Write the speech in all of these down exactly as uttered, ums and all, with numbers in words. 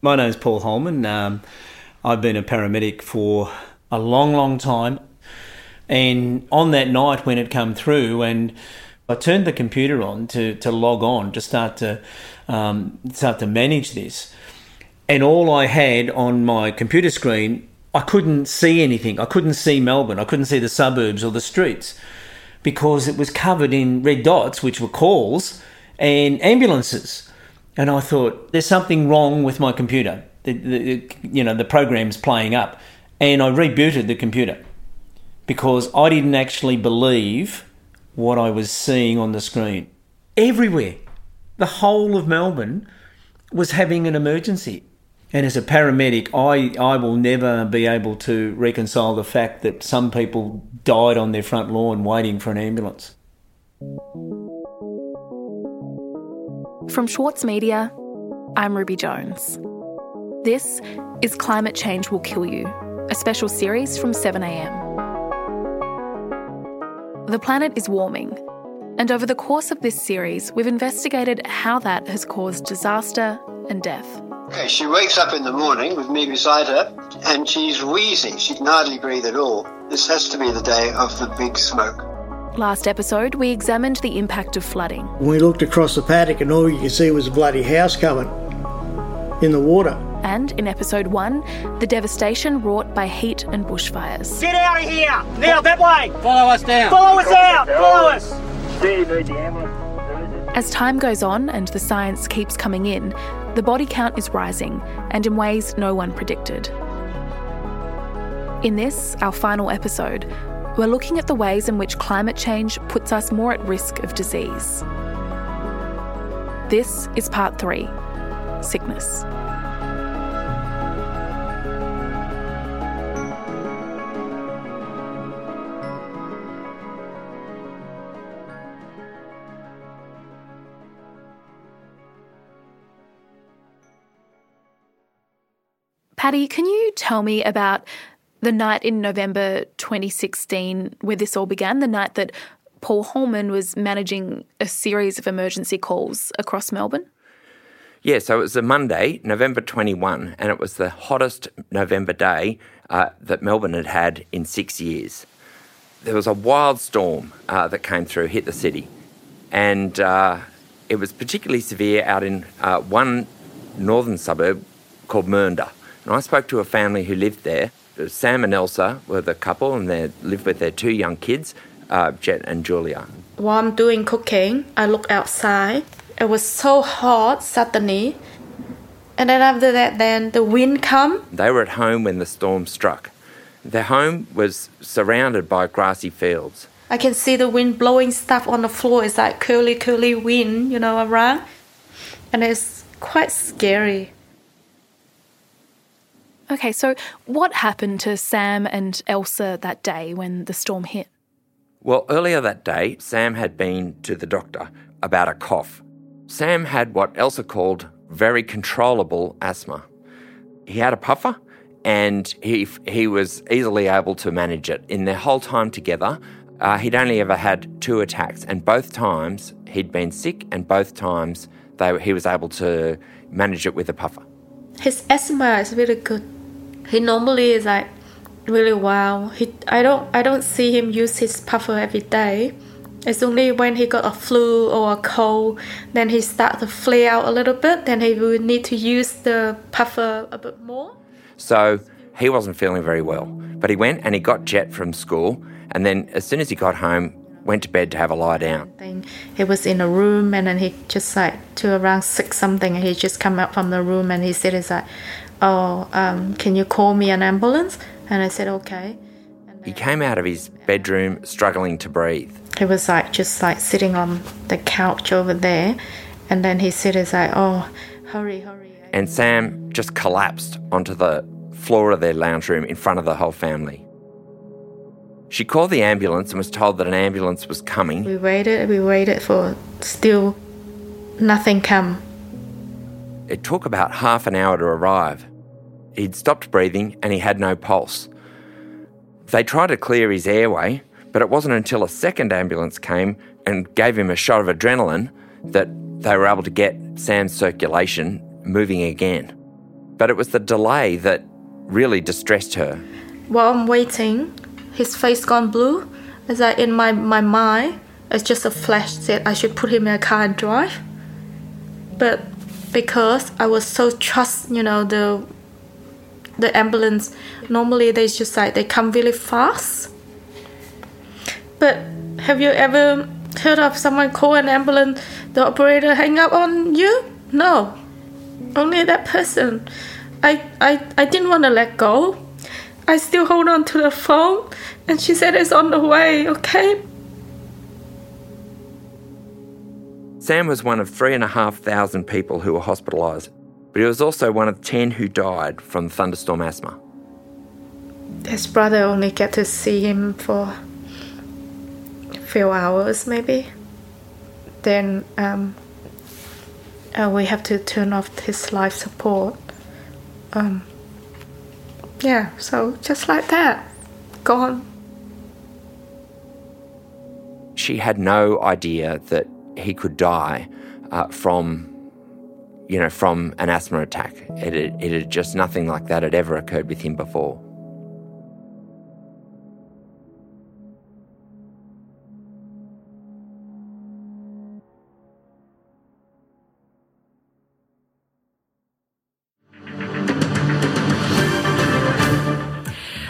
My name's Paul Holman. Um, I've been a paramedic for a long, long time. And on that night when it came through, and I turned the computer on to, to log on to start to um, start to manage this. And all I had on my computer screen, I couldn't see anything. I couldn't see Melbourne. I couldn't see the suburbs or the streets because it was covered in red dots, which were calls, and ambulances. And I thought, there's something wrong with my computer. The, the, you know, the program's playing up. And I rebooted the computer because I didn't actually believe what I was seeing on the screen. Everywhere, the whole of Melbourne was having an emergency. And as a paramedic, I, I will never be able to reconcile the fact that some people died on their front lawn waiting for an ambulance. From Schwartz Media, I'm Ruby Jones. This is Climate Change Will Kill You, a special series from seven a m. The planet is warming, and over the course of this series, we've investigated how that has caused disaster and death. She wakes up in the morning with me beside her and she's wheezing. She can hardly breathe at all. This has to be the day of the big smoke. Last episode, we examined the impact of flooding. We looked across the paddock and all you could see was a bloody house covered in the water. And in episode one, the devastation wrought by heat and bushfires. Get out of here! Now, that way! Follow us down! Follow us out! Follow us! Steve, need the ambulance. As time goes on and the science keeps coming in, the body count is rising, and in ways no one predicted. In this, our final episode, we're looking at the ways in which climate change puts us more at risk of disease. This is part three, sickness. Patty, can you tell me about the night in November twenty sixteen where this all began, the night that Paul Holman was managing a series of emergency calls across Melbourne? Yeah, so it was a Monday, November twenty-first, and it was the hottest November day uh, that Melbourne had had in six years. There was a wild storm uh, that came through, hit the city, and uh, it was particularly severe out in uh, one northern suburb called Mernda. And I spoke to a family who lived there. Sam and Elsa were the couple, and they lived with their two young kids, uh, Jet and Julia. While I'm doing cooking, I look outside. It was so hot suddenly. And then after that, then the wind come. They were at home when the storm struck. Their home was surrounded by grassy fields. I can see the wind blowing stuff on the floor. It's like curly, curly wind, you know, around. And it's quite scary. Okay, so what happened to Sam and Elsa that day when the storm hit? Well, earlier that day, Sam had been to the doctor about a cough. Sam had what Elsa called very controllable asthma. He had a puffer and he he was easily able to manage it. In their whole time together, uh, he'd only ever had two attacks, and both times he'd been sick and both times they, he was able to manage it with a puffer. His asthma is really good. He normally is like really wow. He I don't I don't see him use his puffer every day. It's only when he got a flu or a cold, then he starts to flare out a little bit, then he will need to use the puffer a bit more. So he wasn't feeling very well. But he went and he got Jet from school, and then as soon as he got home, went to bed to have a lie down. He was in a room and then he just like to around six something and he just come out from the room and he said, it's like, oh, um, can you call me an ambulance? And I said, okay. And he came out of his bedroom struggling to breathe. He was like just like sitting on the couch over there and then he said, it's like, oh, hurry, hurry. And Sam just collapsed onto the floor of their lounge room in front of the whole family. She called the ambulance and was told that an ambulance was coming. We waited, we waited for still nothing come. It took about half an hour to arrive. He'd stopped breathing and he had no pulse. They tried to clear his airway, but it wasn't until a second ambulance came and gave him a shot of adrenaline that they were able to get Sam's circulation moving again. But it was the delay that really distressed her. While I'm waiting, his face gone blue. It's like in my, my mind, it's just a flash that I should put him in a car and drive. But because I was so trust, you know, the the ambulance, normally they just like, they come really fast. But have you ever heard of someone call an ambulance, the operator hang up on you? No, only that person. I, I, I didn't want to let go. I still hold on to the phone, and she said it's on the way, okay? Sam was one of three and a half thousand people who were hospitalised, but he was also one of ten who died from thunderstorm asthma. His brother only got to see him for a few hours, maybe. Then um, uh, we have to turn off his life support. Um, yeah, so just like that, gone. She had no idea that he could die uh, from, you know, from an asthma attack. It, it, it had just nothing like that had ever occurred with him before.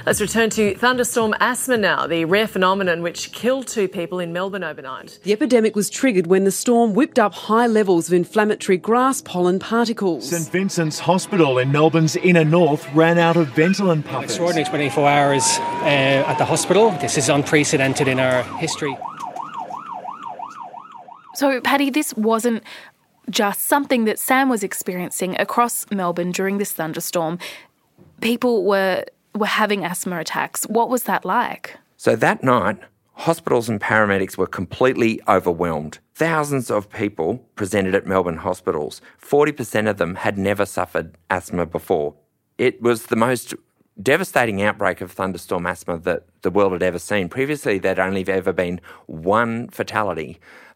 Let's return to thunderstorm asthma now, the rare phenomenon which killed two people in Melbourne overnight. The epidemic was triggered when the storm whipped up high levels of inflammatory grass pollen particles. St Vincent's Hospital in Melbourne's inner north ran out of Ventolin puppets. Extraordinary twenty-four hours uh, at the hospital. This is unprecedented in our history. So, Patty, this wasn't just something that Sam was experiencing across Melbourne during this thunderstorm. People were... were having asthma attacks. What was that like? So that night, hospitals and paramedics were completely overwhelmed. Thousands of people presented at Melbourne hospitals. forty percent of them had never suffered asthma before. It was the most devastating outbreak of thunderstorm asthma that the world had ever seen. Previously, there'd only ever been one fatality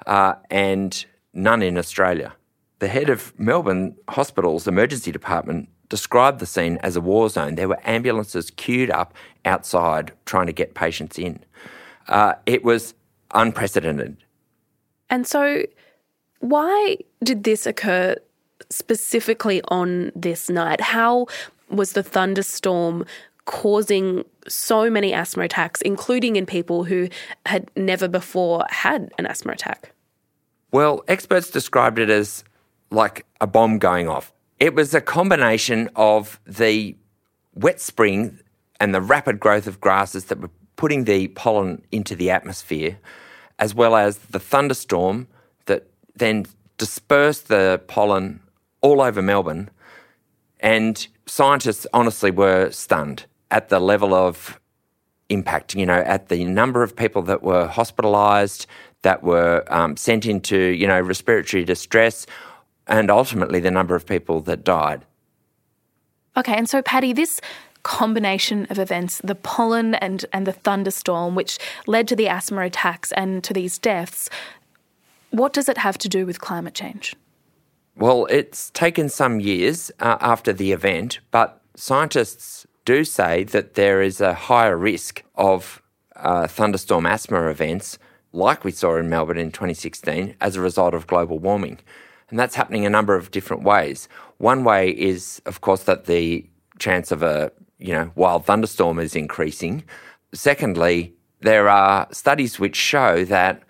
uh, and none in Australia. The head of Melbourne Hospital's emergency department described the scene as a war zone. There were ambulances queued up outside trying to get patients in. Uh, it was unprecedented. And so why did this occur specifically on this night? How was the thunderstorm causing so many asthma attacks, including in people who had never before had an asthma attack? Well, experts described it as like a bomb going off. It was a combination of the wet spring and the rapid growth of grasses that were putting the pollen into the atmosphere, as well as the thunderstorm that then dispersed the pollen all over Melbourne. And scientists honestly were stunned at the level of impact, you know, at the number of people that were hospitalised, that were um, sent into, you know, respiratory distress, and ultimately the number of people that died. Okay, and so, Patty, this combination of events, the pollen and, and the thunderstorm, which led to the asthma attacks and to these deaths, what does it have to do with climate change? Well, it's taken some years uh, after the event, but scientists do say that there is a higher risk of uh, thunderstorm asthma events, like we saw in Melbourne in twenty sixteen, as a result of global warming. And that's happening a number of different ways. One way is, of course, that the chance of a, you know, wild thunderstorm is increasing. Secondly, there are studies which show that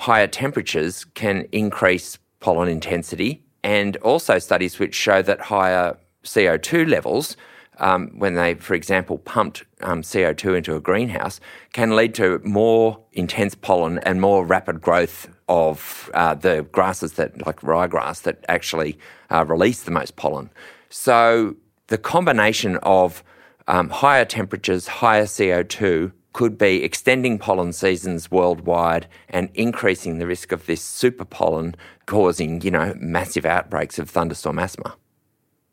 higher temperatures can increase pollen intensity, and also studies which show that higher C O two levels, um, when they, for example, pumped um, C O two into a greenhouse, can lead to more intense pollen and more rapid growth of uh, the grasses that, like ryegrass, that actually uh, release the most pollen. So the combination of um, higher temperatures, higher C O two, could be extending pollen seasons worldwide and increasing the risk of this super pollen causing, you know, massive outbreaks of thunderstorm asthma.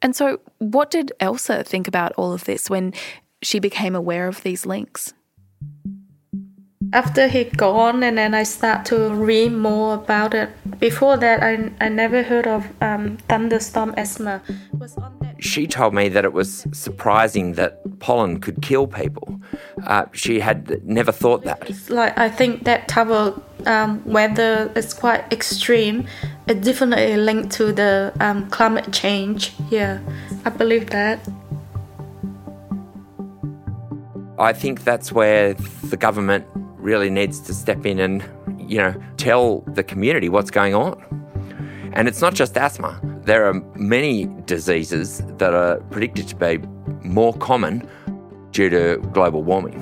And so what did Elsa think about all of this when she became aware of these links? After he gone, and then I start to read more about it. Before that, I I never heard of um, thunderstorm asthma. she told me that it was surprising that pollen could kill people. Uh, she had never thought that. It's like, I think that type of um, weather is quite extreme. It's definitely linked to the um, climate change. Yeah, I believe that. I think that's where the government really needs to step in and, you know, tell the community what's going on. And it's not just asthma. There are many diseases that are predicted to be more common due to global warming.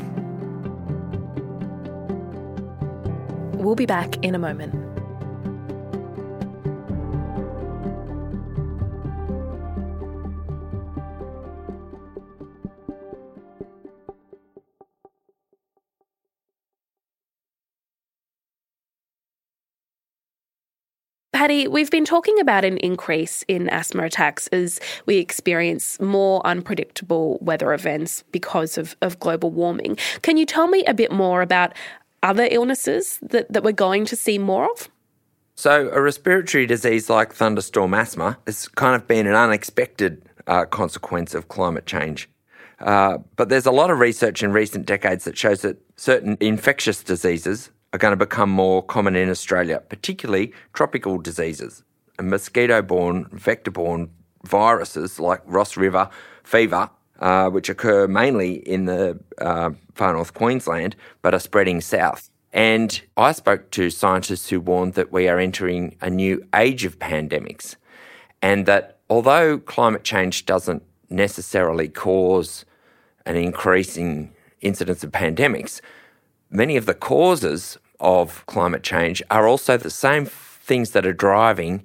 We'll be back in a moment. Patty, we've been talking about an increase in asthma attacks as we experience more unpredictable weather events because of, of global warming. Can you tell me a bit more about other illnesses that, that we're going to see more of? So a respiratory disease like thunderstorm asthma has kind of been an unexpected uh, consequence of climate change. Uh, but there's a lot of research in recent decades that shows that certain infectious diseases are going to become more common in Australia, particularly tropical diseases and mosquito-borne, vector-borne viruses like Ross River fever, uh, which occur mainly in the uh, far north Queensland but are spreading south. And I spoke to scientists who warned that we are entering a new age of pandemics, and that although climate change doesn't necessarily cause an increasing incidence of pandemics, many of the causes of climate change are also the same things that are driving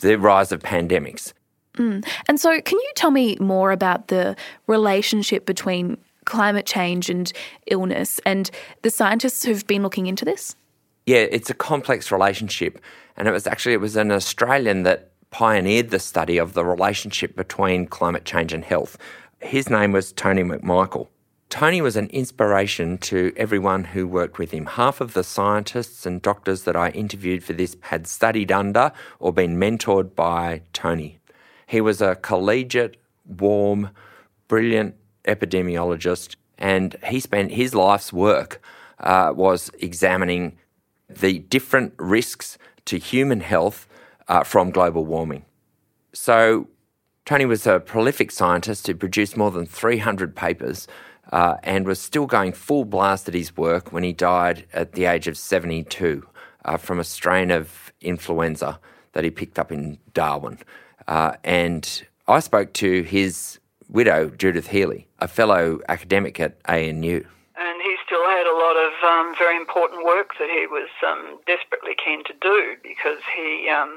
the rise of pandemics. Mm. And so can you tell me more about the relationship between climate change and illness and the scientists who've been looking into this? Yeah, it's a complex relationship. And it was actually, it was an Australian that pioneered the study of the relationship between climate change and health. His name was Tony McMichael. Tony was an inspiration to everyone who worked with him. Half of the scientists and doctors that I interviewed for this had studied under or been mentored by Tony. He was a collegiate, warm, brilliant epidemiologist, and he spent his life's work uh, was examining the different risks to human health uh, from global warming. So Tony was a prolific scientist who produced more than three hundred papers Uh, and was still going full blast at his work when he died at the age of seventy-two uh, from a strain of influenza that he picked up in Darwin. Uh, and I spoke to his widow, Judith Healy, a fellow academic at A N U. And he still had a lot of um, very important work that he was um, desperately keen to do, because he... Um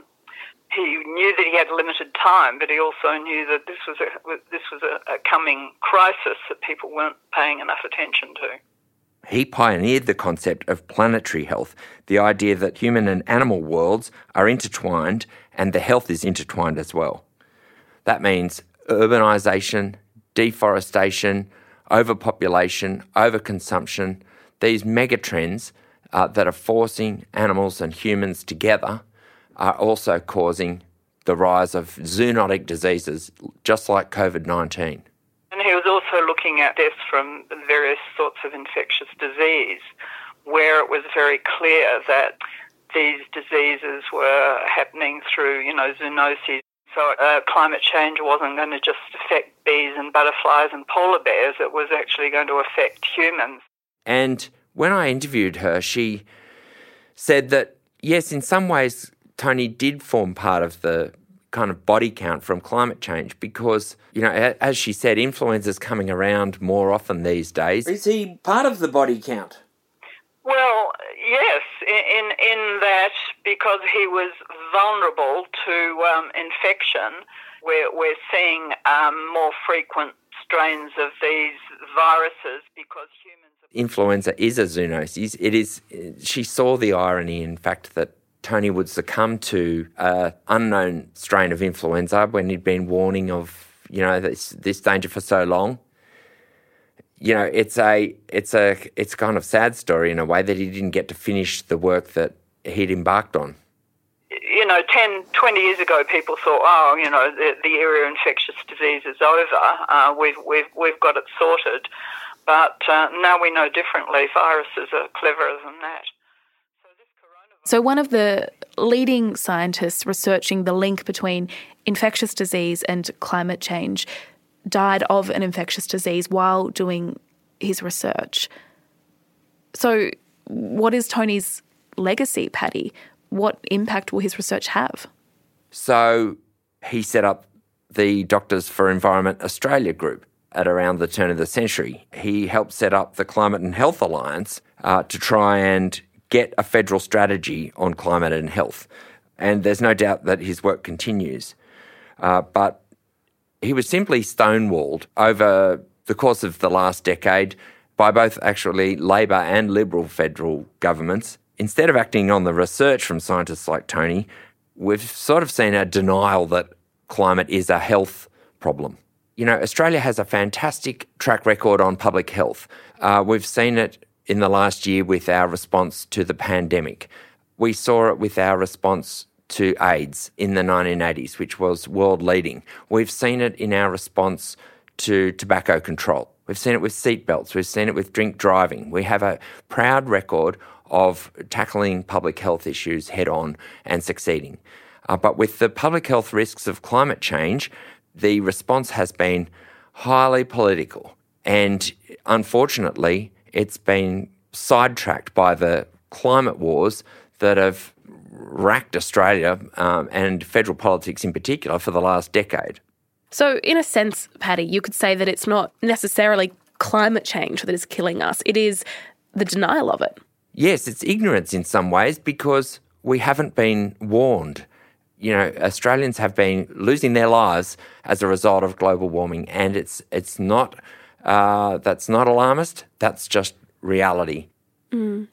He knew that he had limited time, but he also knew that this was a this was a, a coming crisis that people weren't paying enough attention to. He pioneered the concept of planetary health, the idea that human and animal worlds are intertwined and the health is intertwined as well. That means urbanisation, deforestation, overpopulation, overconsumption, these megatrends uh, that are forcing animals and humans together are also causing the rise of zoonotic diseases, just like COVID nineteen. And he was also looking at deaths from various sorts of infectious disease, where it was very clear that these diseases were happening through, you know, zoonoses. So uh, climate change wasn't going to just affect bees and butterflies and polar bears, it was actually going to affect humans. And when I interviewed her, she said that, yes, in some ways, Tony did form part of the kind of body count from climate change because, you know, as she said, influenza's coming around more often these days. Is he part of the body count? Well, yes, in in that because he was vulnerable to um, infection, we're, we're seeing um, more frequent strains of these viruses because humans... Influenza is a zoonosis. It is. She saw the irony, in fact, that Tony would succumb to an unknown strain of influenza when he'd been warning of, you know, this, this danger for so long. You know, it's a it's a it's kind of sad story in a way that he didn't get to finish the work that he'd embarked on. you know, ten, twenty years ago, people thought, oh, you know, the, the area infectious disease is over. Uh, we've we've we've got it sorted. But uh, now we know differently. Viruses are cleverer than that. So, this coronavirus- so one of the leading scientists researching the link between infectious disease and climate change died of an infectious disease while doing his research. So what is Tony's legacy, Patty? What impact will his research have? So he set up the Doctors for Environment Australia group at around the turn of the century. He helped set up the Climate and Health Alliance uh, to try and get a federal strategy on climate and health. And there's no doubt that his work continues. Uh, but he was simply stonewalled over the course of the last decade by both actually Labor and Liberal federal governments. Instead of acting on the research from scientists like Tony, we've sort of seen a denial that climate is a health problem. You know, Australia has a fantastic track record on public health. Uh, we've seen it in the last year with our response to the pandemic. We saw it with our response to AIDS in the nineteen eighties, which was world leading. We've seen it in our response to tobacco control. We've seen it with seatbelts. We've seen it with drink driving. We have a proud record of tackling public health issues head-on and succeeding. Uh, but with the public health risks of climate change, the response has been highly political. And unfortunately, it's been sidetracked by the climate wars that have racked Australia um, and federal politics in particular for the last decade. So in a sense, Patty, you could say that it's not necessarily climate change that is killing us. It is the denial of it. Yes, it's ignorance in some ways because we haven't been warned. You know, Australians have been losing their lives as a result of global warming, and it's it's not uh, that's not alarmist. That's just reality. Mm.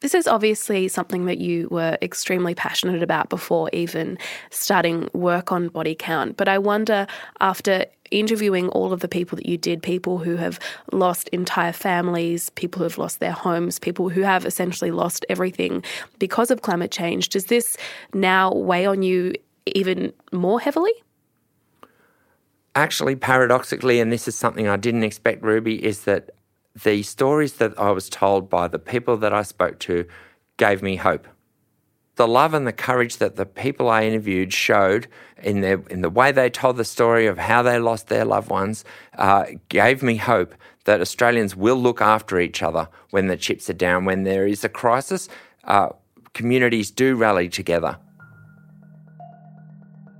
This is obviously something that you were extremely passionate about before even starting work on Body Count. But I wonder, after interviewing all of the people that you did, people who have lost entire families, people who have lost their homes, people who have essentially lost everything because of climate change, does this now weigh on you even more heavily? Actually, paradoxically, and this is something I didn't expect, Ruby, is that the stories that I was told by the people that I spoke to gave me hope. The love and the courage that the people I interviewed showed in their, in the way they told the story of how they lost their loved ones uh, gave me hope that Australians will look after each other when the chips are down. When there is a crisis, uh, communities do rally together.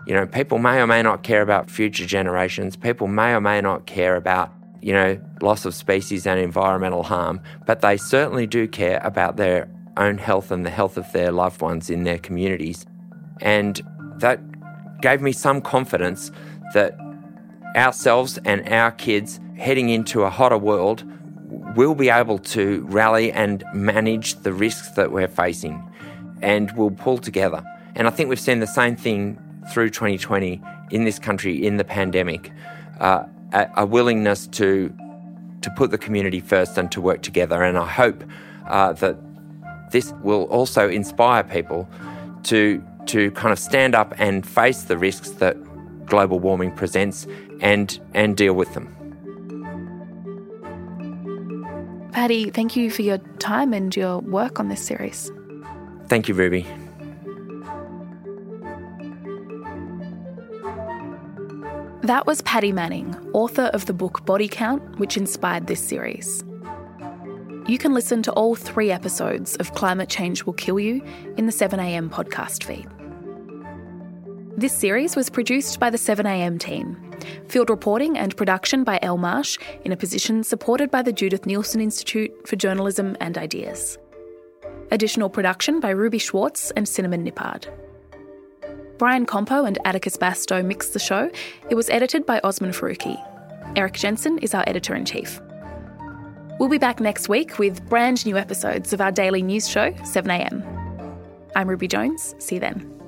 You know, people may or may not care about future generations. People may or may not care about you know, loss of species and environmental harm, but they certainly do care about their own health and the health of their loved ones in their communities. And that gave me some confidence that ourselves and our kids heading into a hotter world will be able to rally and manage the risks that we're facing and will pull together. And I think we've seen the same thing through twenty twenty in this country, in the pandemic. Uh, a willingness to to put the community first and to work together. And I hope uh, that this will also inspire people to to kind of stand up and face the risks that global warming presents and and deal with them. Patty, thank you for your time and your work on this series. Thank you, Ruby. That was Patty Manning, author of the book Body Count, which inspired this series. You can listen to all three episodes of Climate Change Will Kill You in the seven a m podcast feed. This series was produced by the seven a m team. Field reporting and production by Elle Marsh, in a position supported by the Judith Nielsen Institute for Journalism and Ideas. Additional production by Ruby Schwartz and Cinnamon Nippard. Brian Compo and Atticus Bastow mixed the show. It was edited by Osman Faruqi. Eric Jensen is our editor-in-chief. We'll be back next week with brand new episodes of our daily news show, seven a m. I'm Ruby Jones. See you then.